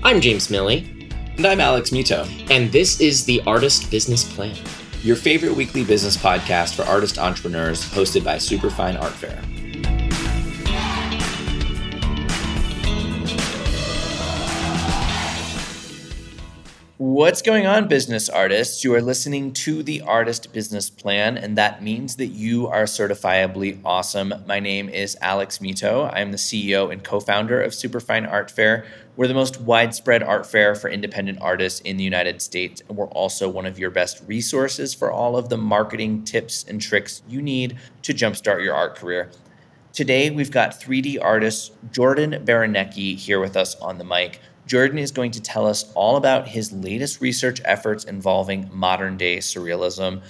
I'm James Miille. And I'm Alex Mitow. And this is the Artist Business Plan, your favorite weekly business podcast for artist entrepreneurs hosted by Superfine Art Fair. What's going on, business artists? You are listening to the Artist Business Plan, and that means that you are certifiably awesome. My name is Alex Mitow. I'm the CEO and co-founder of Superfine Art Fair. We're the most widespread art fair for independent artists in the United States, and we're also one of your best resources for all of the marketing tips and tricks you need to jumpstart your art career. Today, we've got 3D artist Jordan Baraniecki here with us on the mic. Jordan is going to tell us all about his latest research efforts involving modern-day surrealism.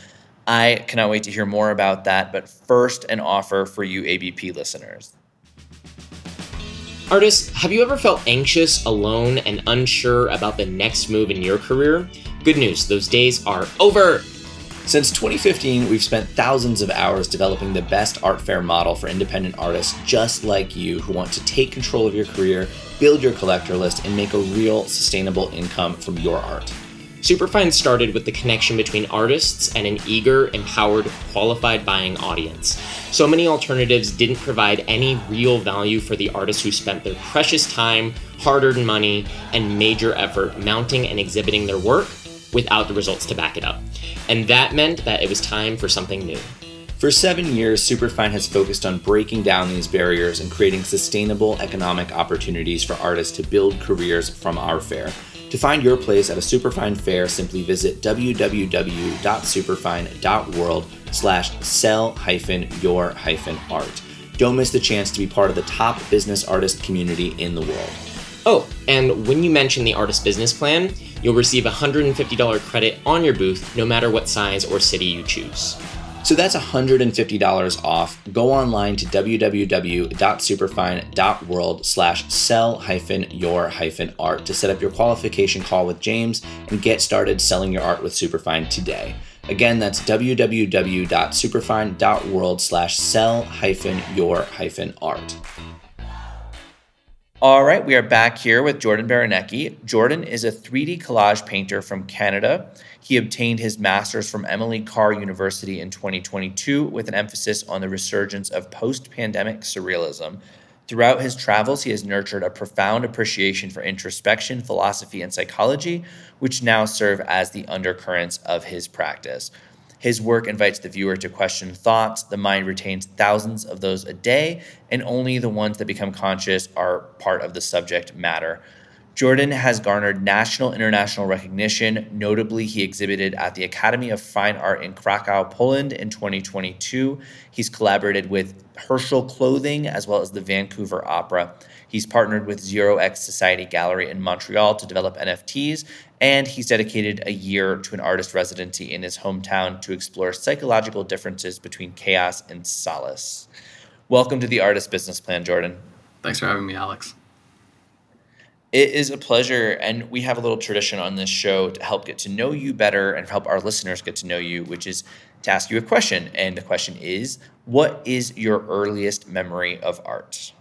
I cannot wait to hear more about that, but first, an offer for you ABP listeners. Artists, have you ever felt anxious, alone, and unsure about the next move in your career? Good news, those days are over! Since 2015, we've spent thousands of hours developing the best art fair model for independent artists just like you who want to take control of your career, build your collector list, and make a real sustainable income from your art. Superfine started with the connection between artists and an eager, empowered, qualified buying audience. So many alternatives didn't provide any real value for the artists who spent their precious time, hard-earned money, and major effort mounting and exhibiting their work without the results to back it up. And that meant that it was time for something new. For 7 years, Superfine has focused on breaking down these barriers and creating sustainable economic opportunities for artists to build careers from our fair. To find your place at a Superfine fair, simply visit www.superfine.world/sell-your-art. Don't miss the chance to be part of the top business artist community in the world. Oh, and when you mention the Artist Business Plan, you'll receive a $150 credit on your booth, no matter what size or city you choose. So that's $150 off. Go online to www.superfine.world/sell-your-art to set up your qualification call with James and get started selling your art with Superfine today. Again, that's www.superfine.world/sell-your-art. All right, we are back here with Jordan Baraniecki. Jordan is a 3D collage painter from Canada. He obtained his master's from Emily Carr University in 2022 with an emphasis on the resurgence of post-pandemic surrealism. Throughout his travels, he has nurtured a profound appreciation for introspection, philosophy, and psychology, which now serve as the undercurrents of his practice. His work invites the viewer to question thoughts. The mind retains thousands of those a day, and only the ones that become conscious are part of the subject matter. Jordan has garnered national and international recognition. Notably, he exhibited at the Academy of Fine Art in Krakow, Poland in 2022. He's collaborated with Herschel Clothing as well as the Vancouver Opera. He's partnered with Zero X Society Gallery in Montreal to develop NFTs, and he's dedicated a year to an artist residency in his hometown to explore psychological differences between chaos and solace. Welcome to the Artist Business Plan, Jordan. Thanks for having me, Alex. It is a pleasure, and we have a little tradition on this show to help get to know you better and help our listeners get to know you, which is to ask you a question. And the question is, what is your earliest memory of art?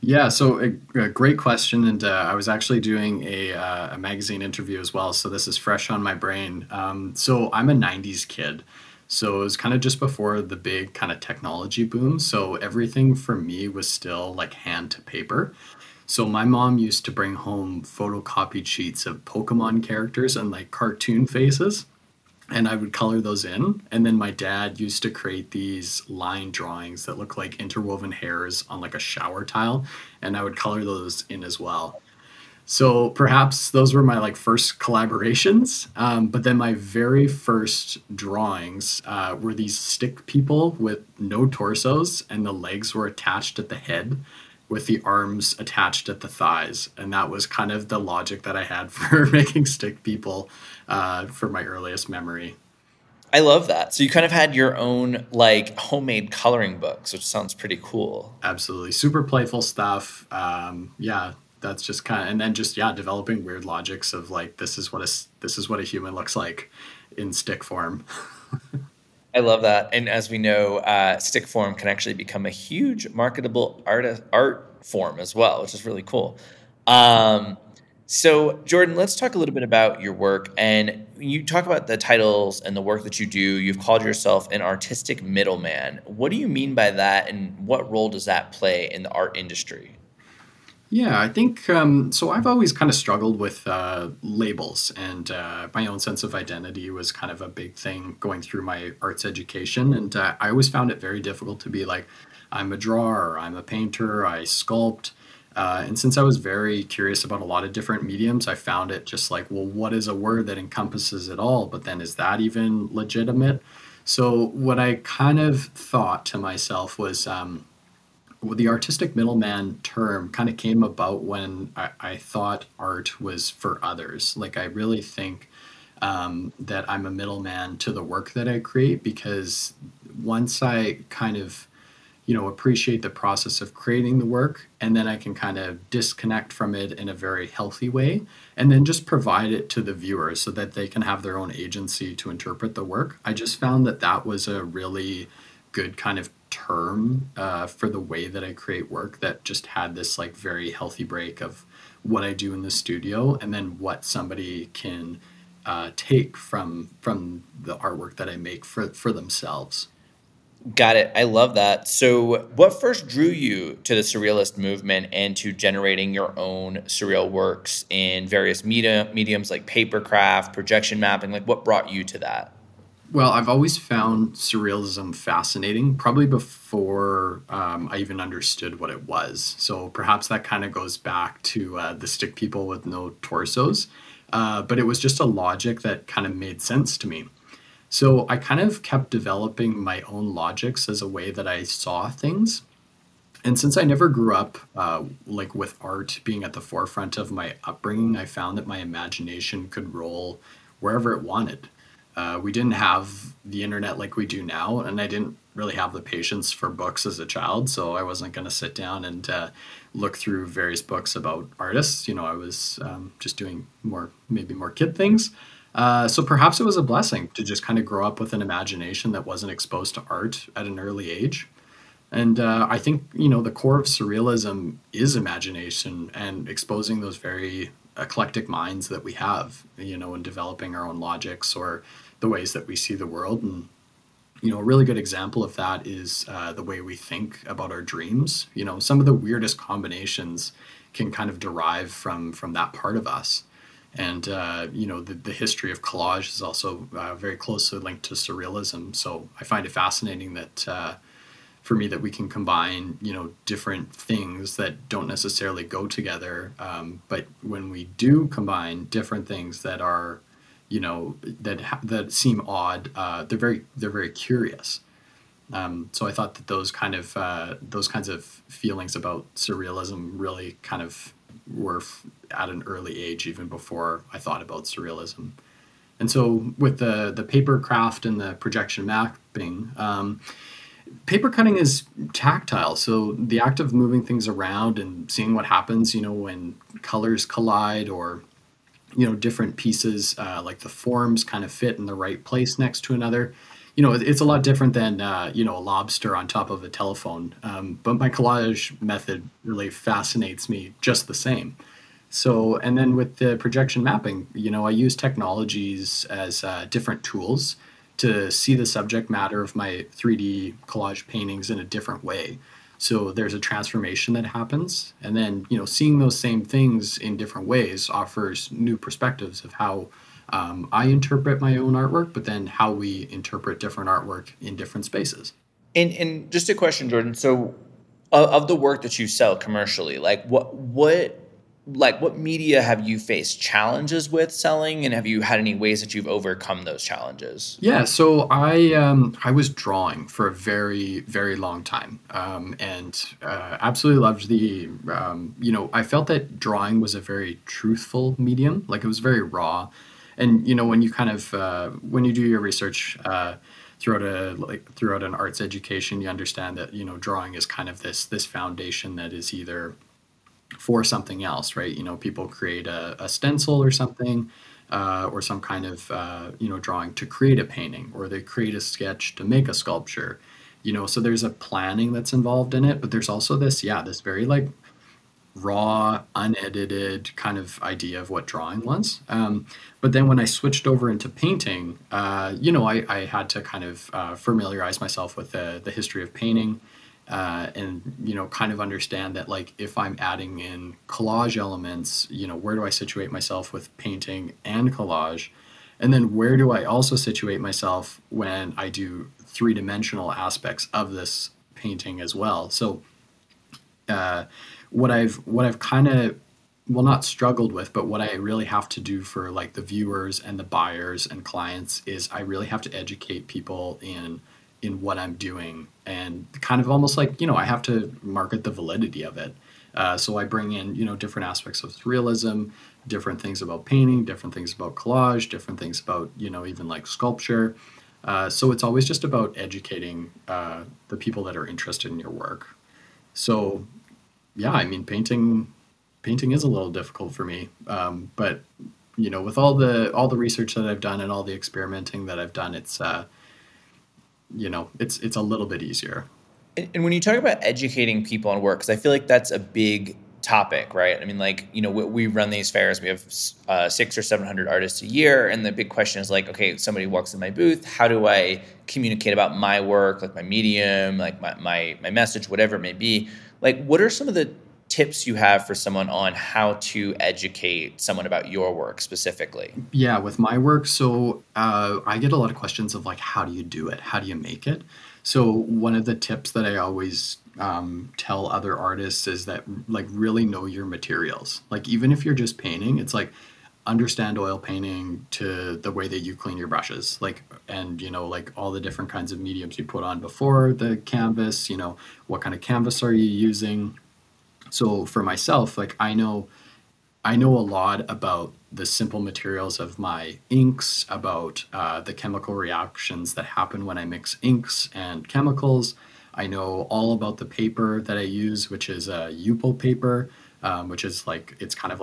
Yeah, so a great question, and I was actually doing a magazine interview as well, so this is fresh on my brain. So I'm a 90s kid, so it was kind of just before the big kind of technology boom, so everything for me was still like hand to paper. So my mom used to bring home photocopied sheets of Pokemon characters and like cartoon faces, and I would color those in. And then my dad used to create these line drawings that look like interwoven hairs on like a shower tile, and I would color those in as well. So perhaps those were my like first collaborations, but then my very first drawings were these stick people with no torsos, and the legs were attached at the head, with the arms attached at the thighs. And that was kind of the logic that I had for making stick people for my earliest memory. I love that. So you kind of had your own like homemade coloring books, which sounds pretty cool. Absolutely. Super playful stuff. Yeah, that's just kind of, and then just, yeah, developing weird logics of like, this is what a human looks like in stick form. I love that. And as we know, stick form can actually become a huge marketable art form as well, which is really cool. So, Jordan, let's talk a little bit about your work. And you talk about the titles and the work that you do. You've called yourself an artistic middleman. What do you mean by that, and what role does that play in the art industry? Yeah, I think, so I've always kind of struggled with labels, and my own sense of identity was kind of a big thing going through my arts education. And I always found it very difficult to be like, I'm a drawer, I'm a painter, I sculpt. And since I was very curious about a lot of different mediums, I found it just like, well, what is a word that encompasses it all? But then is that even legitimate? So what I kind of thought to myself was, the artistic middleman term kind of came about when I thought art was for others. Like, I really think that I'm a middleman to the work that I create, because once I kind of, appreciate the process of creating the work, and then I can kind of disconnect from it in a very healthy way, and then just provide it to the viewer so that they can have their own agency to interpret the work. I just found that that was a really good kind of term for the way that I create work, that just had this like very healthy break of what I do in the studio and then what somebody can take from the artwork that I make for themselves. Got it. I love that. So what first drew you to the surrealist movement and to generating your own surreal works in various mediums like paper craft, projection mapping? Like, what brought you to that? Well, I've always found surrealism fascinating, probably before I even understood what it was. So perhaps that kind of goes back to the stick people with no torsos. But it was just a logic that kind of made sense to me. So I kind of kept developing my own logics as a way that I saw things. And since I never grew up like with art being at the forefront of my upbringing, I found that my imagination could roll wherever it wanted. We didn't have the internet like we do now, and I didn't really have the patience for books as a child, so I wasn't going to sit down and look through various books about artists. I was just doing maybe more kid things. So perhaps it was a blessing to just kind of grow up with an imagination that wasn't exposed to art at an early age. And I think, the core of surrealism is imagination and exposing those very eclectic minds that we have, and developing our own logics or the ways that we see the world. And, a really good example of that is the way we think about our dreams. Some of the weirdest combinations can kind of derive from that part of us. And, the history of collage is also very closely linked to surrealism. So I find it fascinating that, for me, that we can combine, different things that don't necessarily go together. But when we do combine different things that are, that seem odd, they're very curious. So I thought that those kinds of feelings about surrealism really kind of were at an early age, even before I thought about surrealism. And so with the paper craft and the projection mapping, paper cutting is tactile. So the act of moving things around and seeing what happens, when colors collide or, different pieces, like the forms kind of fit in the right place next to another. It's a lot different than, a lobster on top of a telephone. But my collage method really fascinates me just the same. So, and then with the projection mapping, I use technologies as different tools to see the subject matter of my 3D collage paintings in a different way. So there's a transformation that happens. And then, seeing those same things in different ways offers new perspectives of how I interpret my own artwork, but then how we interpret different artwork in different spaces. And just a question, Jordan. So of the work that you sell commercially, like what media have you faced challenges with selling, and have you had any ways that you've overcome those challenges? Yeah, so I was drawing for a very, very long time, and absolutely loved the, I felt that drawing was a very truthful medium. Like, it was very raw. And, when you kind of, when you do your research throughout an arts education, you understand that, drawing is kind of this foundation that is either for something else, right? People create a stencil or something, or some kind of, drawing to create a painting, or they create a sketch to make a sculpture, so there's a planning that's involved in it, but there's also this very like raw, unedited kind of idea of what drawing was. But then when I switched over into painting, I had to kind of familiarize myself with the history of painting, and, kind of understand that, like, if I'm adding in collage elements, where do I situate myself with painting and collage? And then where do I also situate myself when I do three-dimensional aspects of this painting as well? So what I've kind of, well, not struggled with, but what I really have to do for, like, the viewers and the buyers and clients is I really have to educate people in what I'm doing, and kind of almost like, I have to market the validity of it. So I bring in, different aspects of realism, different things about painting, different things about collage, different things about, even like sculpture. So it's always just about educating the people that are interested in your work. So, yeah, I mean, painting is a little difficult for me. But, with all the research that I've done and all the experimenting that I've done, it's, it's a little bit easier. And when you talk about educating people on work, because I feel like that's a big topic, right? I mean, like, we run these fairs, we have 600 or 700 artists a year. And the big question is, like, okay, somebody walks in my booth, how do I communicate about my work, like my medium, like my message, whatever it may be? Like, what are some of the tips you have for someone on how to educate someone about your work specifically? Yeah, with my work. So I get a lot of questions of, like, how do you do it? How do you make it? So one of the tips that I always tell other artists is that, like, really know your materials. Like, even if you're just painting, it's like, understand oil painting to the way that you clean your brushes, like, and, like, all the different kinds of mediums you put on before the canvas, what kind of canvas are you using? So for myself, like, I know a lot about the simple materials of my inks, about the chemical reactions that happen when I mix inks and chemicals. I know all about the paper that I use, which is a UPA paper, which is, like, it's kind of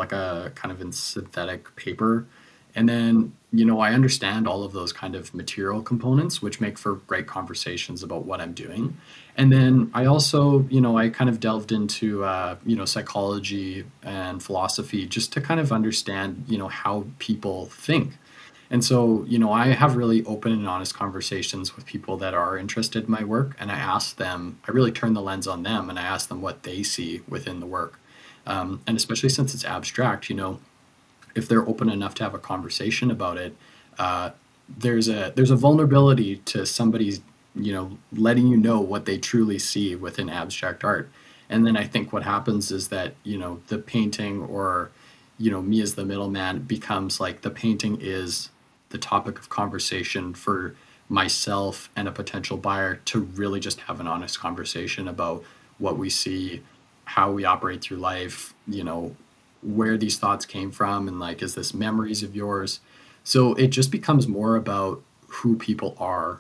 in synthetic paper. And then, I understand all of those kind of material components, which make for great conversations about what I'm doing. And then I also, I kind of delved into, psychology and philosophy just to kind of understand, how people think. And so, I have really open and honest conversations with people that are interested in my work. And I ask them, I really turn the lens on them and I ask them what they see within the work. And especially since it's abstract, if they're open enough to have a conversation about it, there's a vulnerability to somebody's, letting you know what they truly see within abstract art. And then I think what happens is that, the painting or, me as the middleman becomes like the painting is the topic of conversation for myself and a potential buyer to really just have an honest conversation about what we see, how we operate through life, where these thoughts came from, and, like, is this memories of yours? So it just becomes more about who people are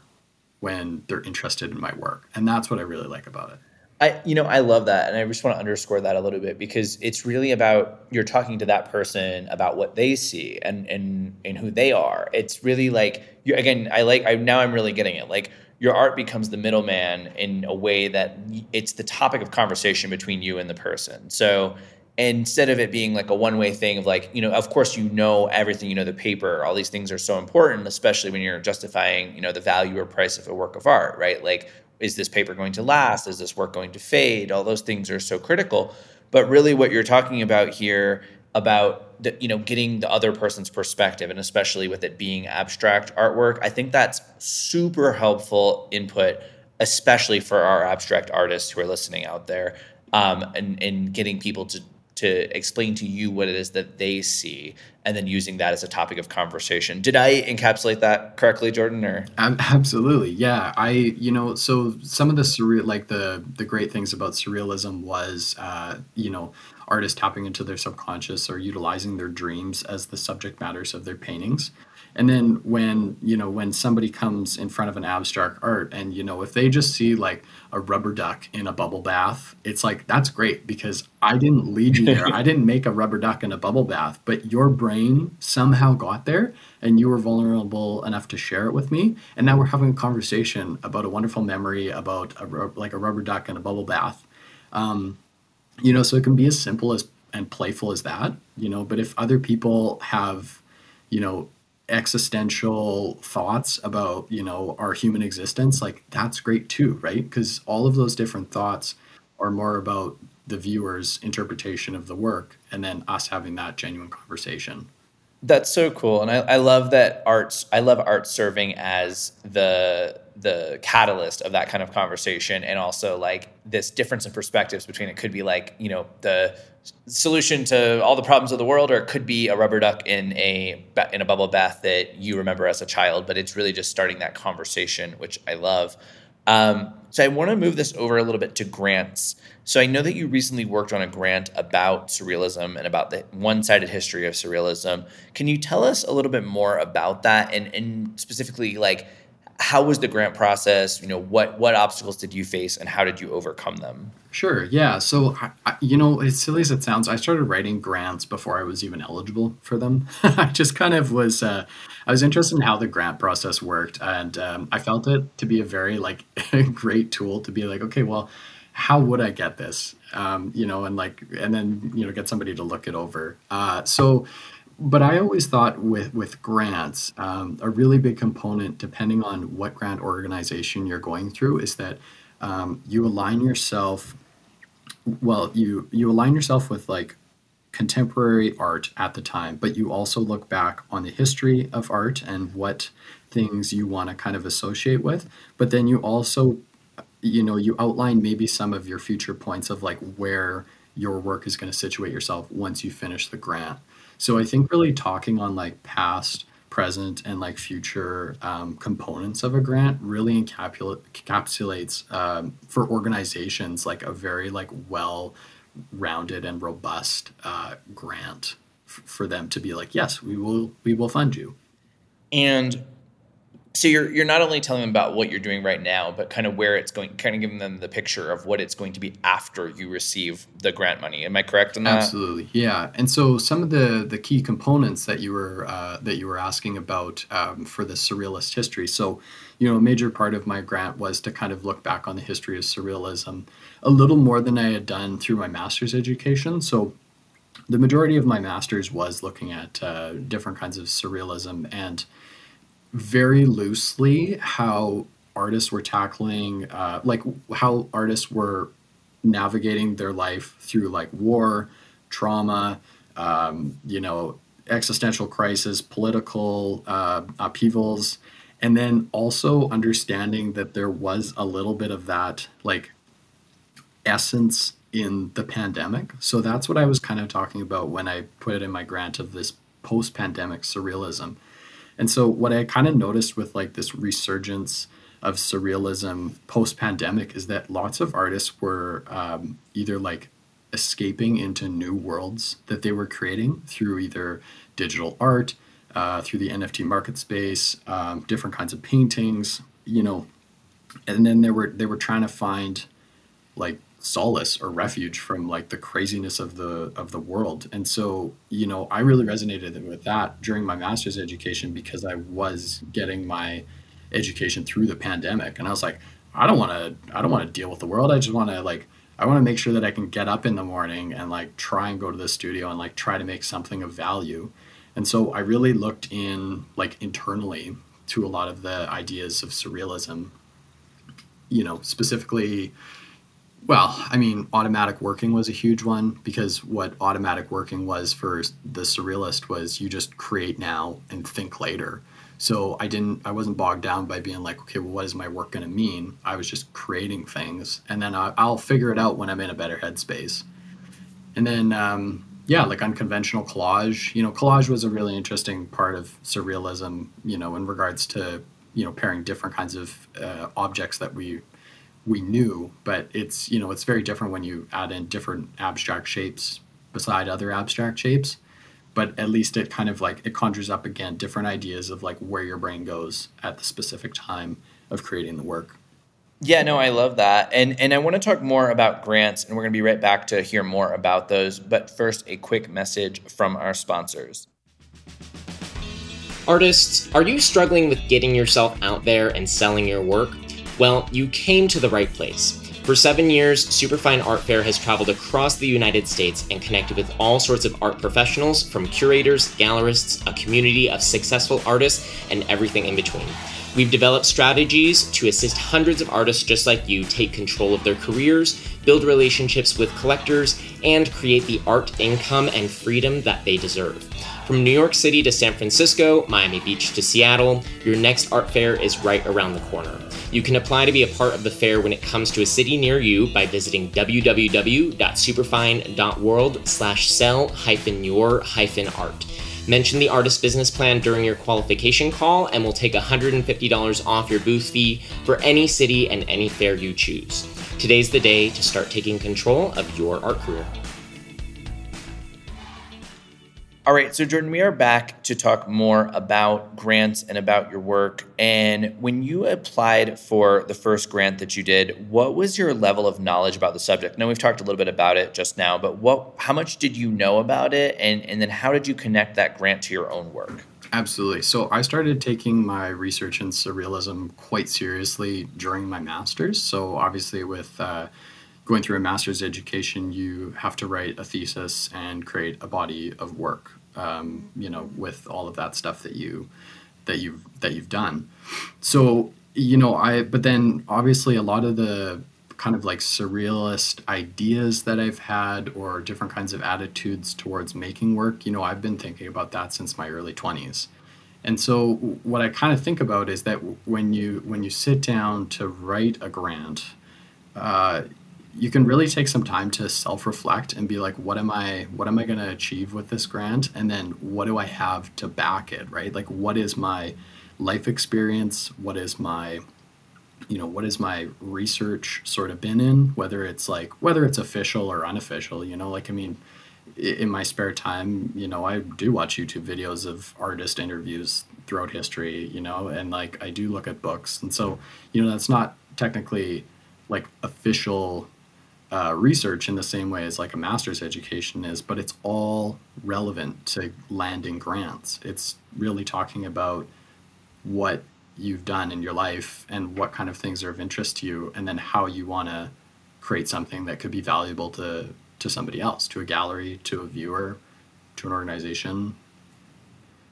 when they're interested in my work. And that's what I really like about it. I love that. And I just want to underscore that a little bit, because it's really about, you're talking to that person about what they see and who they are. It's really like, now I'm really getting it. Like, your art becomes the middleman in a way that it's the topic of conversation between you and the person. So instead of it being like a one-way thing of, like, of course, everything, the paper, all these things are so important, especially when you're justifying, the value or price of a work of art, right? Like, is this paper going to last? Is this work going to fade? All those things are so critical. But really what you're talking about here about, getting the other person's perspective, and especially with it being abstract artwork, I think that's super helpful input, especially for our abstract artists who are listening out there, and getting people to explain to you what it is that they see, and then using that as a topic of conversation. Did I encapsulate that correctly, Jordan? Or absolutely, yeah. So some of the surreal, like the great things about surrealism was, artists tapping into their subconscious or utilizing their dreams as the subject matters of their paintings. And then when somebody comes in front of an abstract art and, if they just see, like, a rubber duck in a bubble bath, it's like, that's great, because I didn't lead you there. I didn't make a rubber duck in a bubble bath, but your brain somehow got there and you were vulnerable enough to share it with me. And now we're having a conversation about a wonderful memory about a rubber duck in a bubble bath. You know, so it can be as simple as and playful as that, you know, but if other people have, you know, existential thoughts about, you know, our human existence, like that's great too, right? Because all of those different thoughts are more about the viewer's interpretation of the work and then us having that genuine conversation. That's so cool. And I love that art serving as the catalyst of that kind of conversation, and also like this difference in perspectives between, it could be like, you know, the solution to all the problems of the world, or it could be a rubber duck in a bubble bath that you remember as a child, but it's really just starting that conversation, which I love. So I want to move this over a little bit to grants. So I know that you recently worked on a grant about surrealism and about the one-sided history of surrealism. Can you tell us a little bit more about that? And specifically, like, how was the grant process? You know, what obstacles did you face and how did you overcome them? Sure. Yeah. So, you know, as silly as it sounds, I started writing grants before I was even eligible for them. I just kind of was, I was interested in how the grant process worked. And I felt it to be a very like great tool to be like, okay, well, how would I get this? You know, and like, and then, you know, get somebody to look it over. But I always thought with grants, a really big component, depending on what grant organization you're going through, is that you align yourself. Well, you align yourself with like contemporary art at the time, but you also look back on the history of art and what things you want to kind of associate with. But then you also, you know, you outline maybe some of your future points of like where your work is going to situate yourself once you finish the grant. So I think really talking on like past, present, and like future components of a grant really encapsulates for organizations like a very like well-rounded and robust grant for them to be like, yes, we will fund you. And so you're not only telling them about what you're doing right now, but kind of where it's going, kind of giving them the picture of what it's going to be after you receive the grant money. Am I correct in that? Absolutely, yeah. And so some of the key components that you were asking about for the surrealist history. So, you know, a major part of my grant was to kind of look back on the history of surrealism a little more than I had done through my master's education. So the majority of my master's was looking at different kinds of surrealism and very loosely how artists were tackling, like how artists were navigating their life through like war, trauma, you know, existential crisis, political upheavals, and then also understanding that there was a little bit of that like essence in the pandemic. So that's what I was kind of talking about when I put it in my grant of this post-pandemic surrealism. And so what I kind of noticed with like this resurgence of surrealism post-pandemic is that lots of artists were either like escaping into new worlds that they were creating through either digital art, through the NFT market space, different kinds of paintings, you know, and then they were trying to find like solace or refuge from like the craziness of the world. And so, you know, I really resonated with that during my master's education because I was getting my education through the pandemic. And I was like, I don't want to deal with the world. I just want to like, I want to make sure that I can get up in the morning and like try and go to the studio and like try to make something of value. And so I really looked in like internally to a lot of the ideas of surrealism, you know, specifically. Well, I mean, automatic working was a huge one because what automatic working was for the surrealist was you just create now and think later. So I wasn't bogged down by being like, okay, well, what is my work going to mean? I was just creating things and then I'll figure it out when I'm in a better headspace. And then, like unconventional collage, you know, collage was a really interesting part of surrealism, you know, in regards to, you know, pairing different kinds of objects that we knew, but it's, you know, it's very different when you add in different abstract shapes beside other abstract shapes, but at least it kind of like, it conjures up again, different ideas of like where your brain goes at the specific time of creating the work. Yeah, no, I love that. And I want to talk more about grants and we're going to be right back to hear more about those. But first, a quick message from our sponsors. Artists, are you struggling with getting yourself out there and selling your work? Well, you came to the right place. For 7 years, Superfine Art Fair has traveled across the United States and connected with all sorts of art professionals, from curators, gallerists, a community of successful artists, and everything in between. We've developed strategies to assist hundreds of artists just like you take control of their careers, build relationships with collectors, and create the art income and freedom that they deserve. From New York City to San Francisco, Miami Beach to Seattle, your next art fair is right around the corner. You can apply to be a part of the fair when it comes to a city near you by visiting www.superfine.world/sell-your-art. Mention the Artist Business Plan during your qualification call, and we'll take $150 off your booth fee for any city and any fair you choose. Today's the day to start taking control of your art career. All right, so Jordan, we are back to talk more about grants and about your work. And when you applied for the first grant that you did, what was your level of knowledge about the subject? Now, we've talked a little bit about it just now, but how much did you know about it? And then how did you connect that grant to your own work? Absolutely. So I started taking my research in surrealism quite seriously during my master's. So obviously with going through a master's education, you have to write a thesis and create a body of work, with all of that stuff that you've done. So, but then obviously a lot of the kind of like surrealist ideas that I've had or different kinds of attitudes towards making work, I've been thinking about that since my early 20s. And so what I kind of think about is that when you sit down to write a grant, you can really take some time to self-reflect and be like, what am I going to achieve with this grant? And then what do I have to back it, right? Like, what is my life experience? What is my research sort of been in, whether it's official or unofficial, in my spare time, I do watch YouTube videos of artist interviews throughout history, and I do look at books. And so, that's not technically official research in the same way as a master's education is, but it's all relevant to landing grants. It's really talking about what you've done in your life and what kind of things are of interest to you, and then how you want to create something that could be valuable to somebody else, to a gallery, to a viewer, to an organization.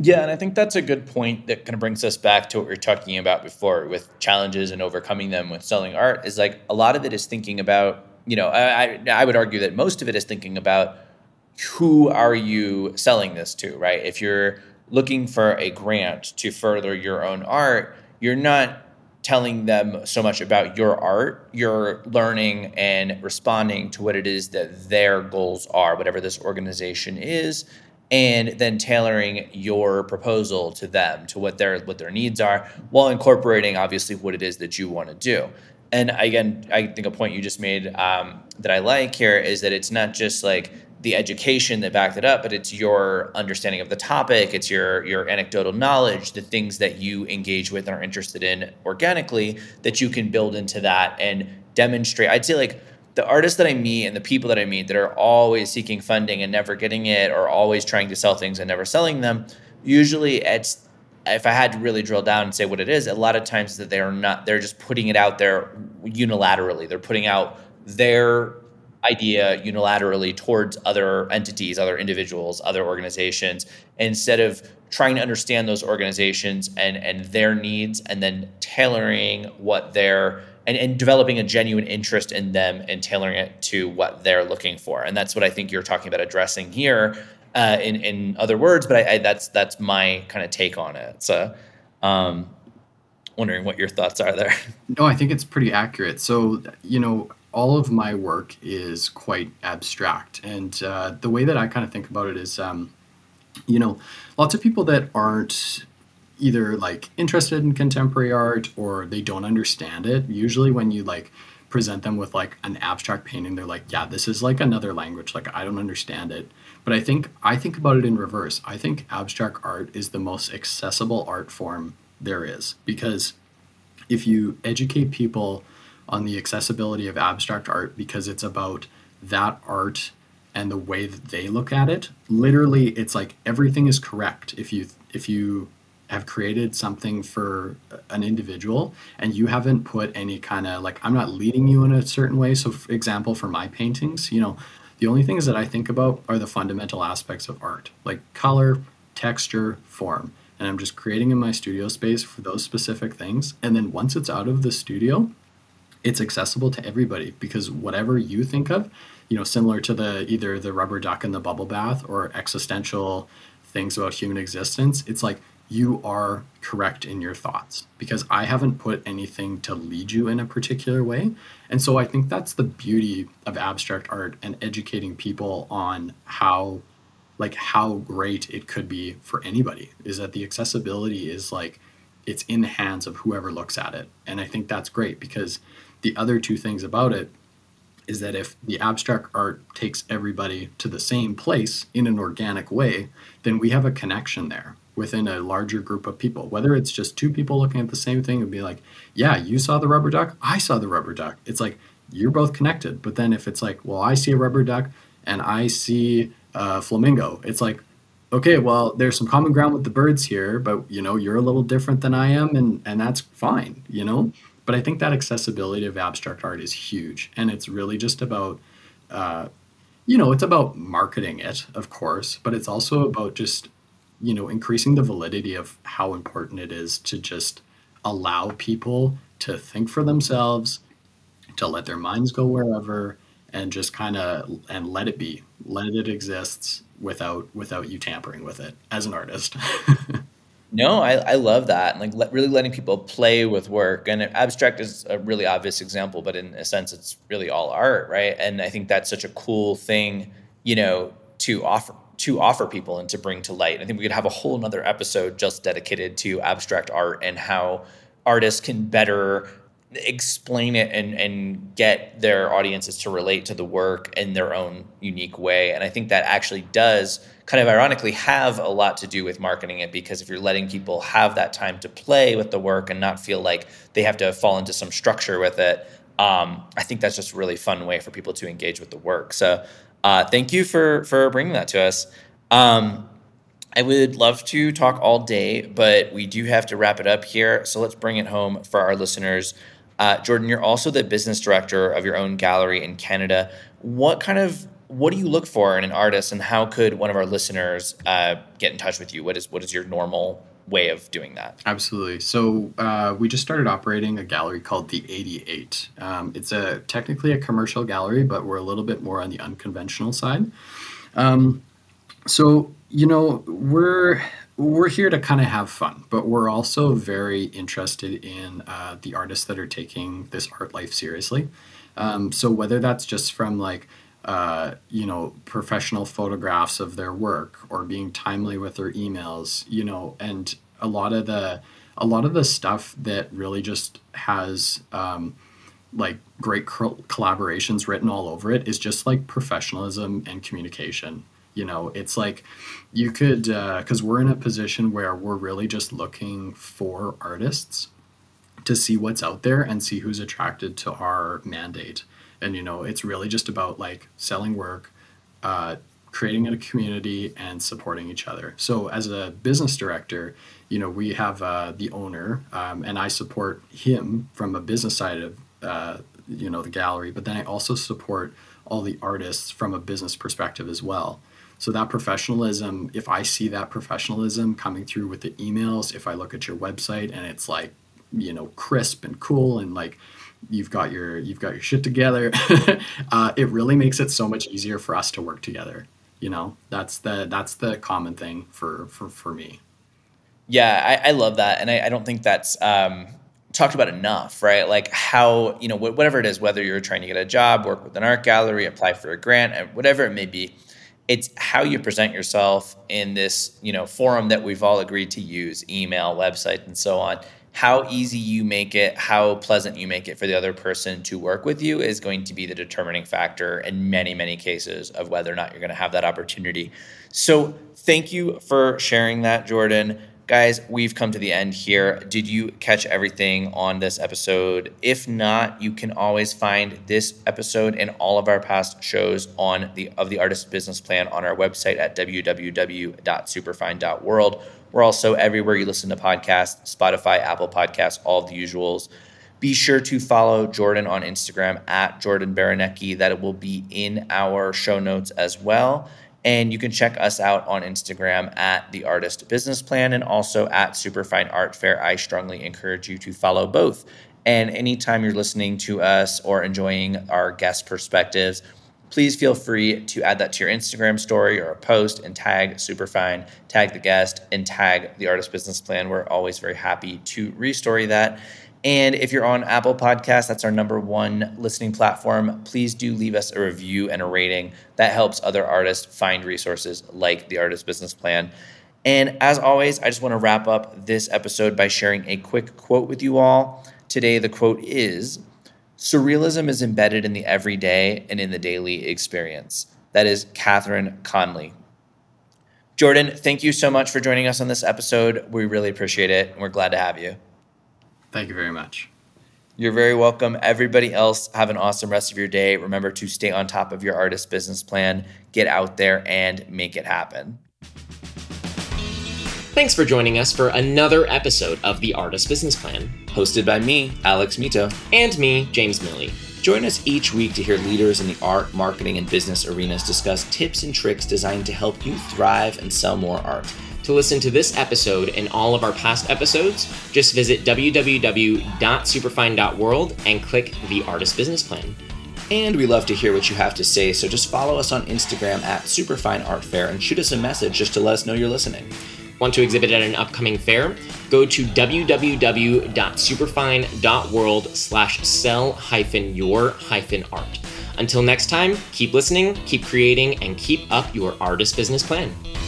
Yeah, and I think that's a good point that kind of brings us back to what we were talking about before with challenges and overcoming them with selling art is a lot of it is thinking about, I would argue that most of it is thinking about who are you selling this to, right? If you're looking for a grant to further your own art, you're not telling them so much about your art. You're learning and responding to what it is that their goals are, whatever this organization is, and then tailoring your proposal to them, to what their needs are, while incorporating, obviously, what it is that you want to do. And again, I think a point you just made that I like here is that it's not just the education that backed it up, but it's your understanding of the topic, it's your anecdotal knowledge, the things that you engage with and are interested in organically that you can build into that and demonstrate. I'd say the artists that I meet and the people that I meet that are always seeking funding and never getting it, or always trying to sell things and never selling them, usually it's, if I had to really drill down and say what it is, a lot of times that they're just putting it out there unilaterally. They're putting out their idea unilaterally towards other entities, other individuals, other organizations, instead of trying to understand those organizations and their needs, and then tailoring what their and developing a genuine interest in them and tailoring it to what they're looking for. And that's what I think you're talking about addressing here in other words, but that's my kind of take on it. So wondering what your thoughts are there. No, I think it's pretty accurate. So, all of my work is quite abstract. And the way that I kind of think about it is, lots of people that aren't either interested in contemporary art or they don't understand it. Usually when you present them with an abstract painting, they're like, yeah, this is another language. I don't understand it. But I think about it in reverse. I think abstract art is the most accessible art form there is, because if you educate people on the accessibility of abstract art, because it's about that art and the way that they look at it, literally it's everything is correct. If you have created something for an individual and you haven't put any kind of like, I'm not leading you in a certain way. So for example, for my paintings, you know, the only things that I think about are the fundamental aspects of art, like color, texture, form. And I'm just creating in my studio space for those specific things. And then once it's out of the studio, it's accessible to everybody, because whatever you think of, you know, similar to the either the rubber duck in the bubble bath or existential things about human existence, it's like you are correct in your thoughts, because I haven't put anything to lead you in a particular way. And so I think that's the beauty of abstract art and educating people on how, like, how great it could be for anybody, is that the accessibility is like, it's in the hands of whoever looks at it. And I think that's great, because the other two things about it is that if the abstract art takes everybody to the same place in an organic way, then we have a connection there within a larger group of people. Whether it's just two people looking at the same thing and be like, yeah, you saw the rubber duck, I saw the rubber duck. It's like, you're both connected. But then if it's like, well, I see a rubber duck and I see a flamingo, it's like, okay, well, there's some common ground with the birds here, but you know, you're a little different than I am, and that's fine, you know? But I think that accessibility of abstract art is huge. And it's really just about, you know, it's about marketing it, of course, but it's also about just, you know, increasing the validity of how important it is to just allow people to think for themselves, to let their minds go wherever, and just kind of, and let it be, let it exist without you tampering with it as an artist. No, I love that. And like really letting people play with work, and abstract is a really obvious example, but in a sense, it's really all art. Right. And I think that's such a cool thing, you know, to offer people and to bring to light. I think we could have a whole another episode just dedicated to abstract art and how artists can better explain it and get their audiences to relate to the work in their own unique way. And I think that actually does kind of ironically have a lot to do with marketing it, because if you're letting people have that time to play with the work and not feel like they have to fall into some structure with it, I think that's just a really fun way for people to engage with the work. So thank you for bringing that to us. I would love to talk all day, but we do have to wrap it up here. So let's bring it home for our listeners. Jordan, you're also the business director of your own gallery in Canada. What do you look for in an artist, and how could one of our listeners get in touch with you? What is your normal way of doing that? Absolutely. So we just started operating a gallery called the 88. It's technically a commercial gallery, but we're a little bit more on the unconventional side. So, you know, we're here to kind of have fun, but we're also very interested in the artists that are taking this art life seriously. So whether that's just from like, you know, professional photographs of their work, or being timely with their emails, you know, and a lot of the stuff that really just has like great collaborations written all over it is just like professionalism and communication. You know, it's like you could, because we're in a position where we're really just looking for artists to see what's out there and see who's attracted to our mandate. And, you know, it's really just about like selling work, creating a community, and supporting each other. So as a business director, you know, we have the owner, and I support him from a business side of, you know, the gallery. But then I also support all the artists from a business perspective as well. So that professionalism, if I see that professionalism coming through with the emails, if I look at your website and it's like, you know, crisp and cool and like you've got your shit together, it really makes it so much easier for us to work together. You know, that's the common thing for me. Yeah, I love that. And I don't think that's talked about enough, right? Like how, you know, whatever it is, whether you're trying to get a job, work with an art gallery, apply for a grant, whatever it may be, it's how you present yourself in this, you know, forum that we've all agreed to use, email, website, and so on. How easy you make it, how pleasant you make it for the other person to work with you is going to be the determining factor in many, many cases of whether or not you're going to have that opportunity. So thank you for sharing that, Jordan. Guys, we've come to the end here. Did you catch everything on this episode? If not, you can always find this episode and all of our past shows on the Artist Business Plan on our website at www.superfine.world, We're also everywhere you listen to podcasts, Spotify, Apple Podcasts, all the usuals. Be sure to follow Jordan on Instagram at Jordan Baraniecki. That will be in our show notes as well. And you can check us out on Instagram at The Artist Business Plan and also at Superfine Art Fair. I strongly encourage you to follow both. And anytime you're listening to us or enjoying our guest perspectives, please feel free to add that to your Instagram story or a post and tag Superfine, tag the guest, and tag The Artist Business Plan. We're always very happy to restory that. And if you're on Apple Podcasts, that's our #1 listening platform, please do leave us a review and a rating. That helps other artists find resources like The Artist Business Plan. And as always, I just want to wrap up this episode by sharing a quick quote with you all. Today, the quote is, "Surrealism is embedded in the everyday and in the daily experience." That is Catherine Conley. Jordan, thank you so much for joining us on this episode. We really appreciate it, and we're glad to have you. Thank you very much. You're very welcome. Everybody else, have an awesome rest of your day. Remember to stay on top of your artist business plan. Get out there and make it happen. Thanks for joining us for another episode of The Artist Business Plan, hosted by me, Alex Mitow, and me, James Miille. Join us each week to hear leaders in the art, marketing, and business arenas discuss tips and tricks designed to help you thrive and sell more art. To listen to this episode and all of our past episodes, just visit www.superfine.world and click The Artist Business Plan. And we love to hear what you have to say, so just follow us on Instagram at Superfine Art Fair and shoot us a message just to let us know you're listening. Want to exhibit at an upcoming fair? Go to www.superfine.world/sell-your-art. Until next time, keep listening, keep creating, and keep up your artist business plan.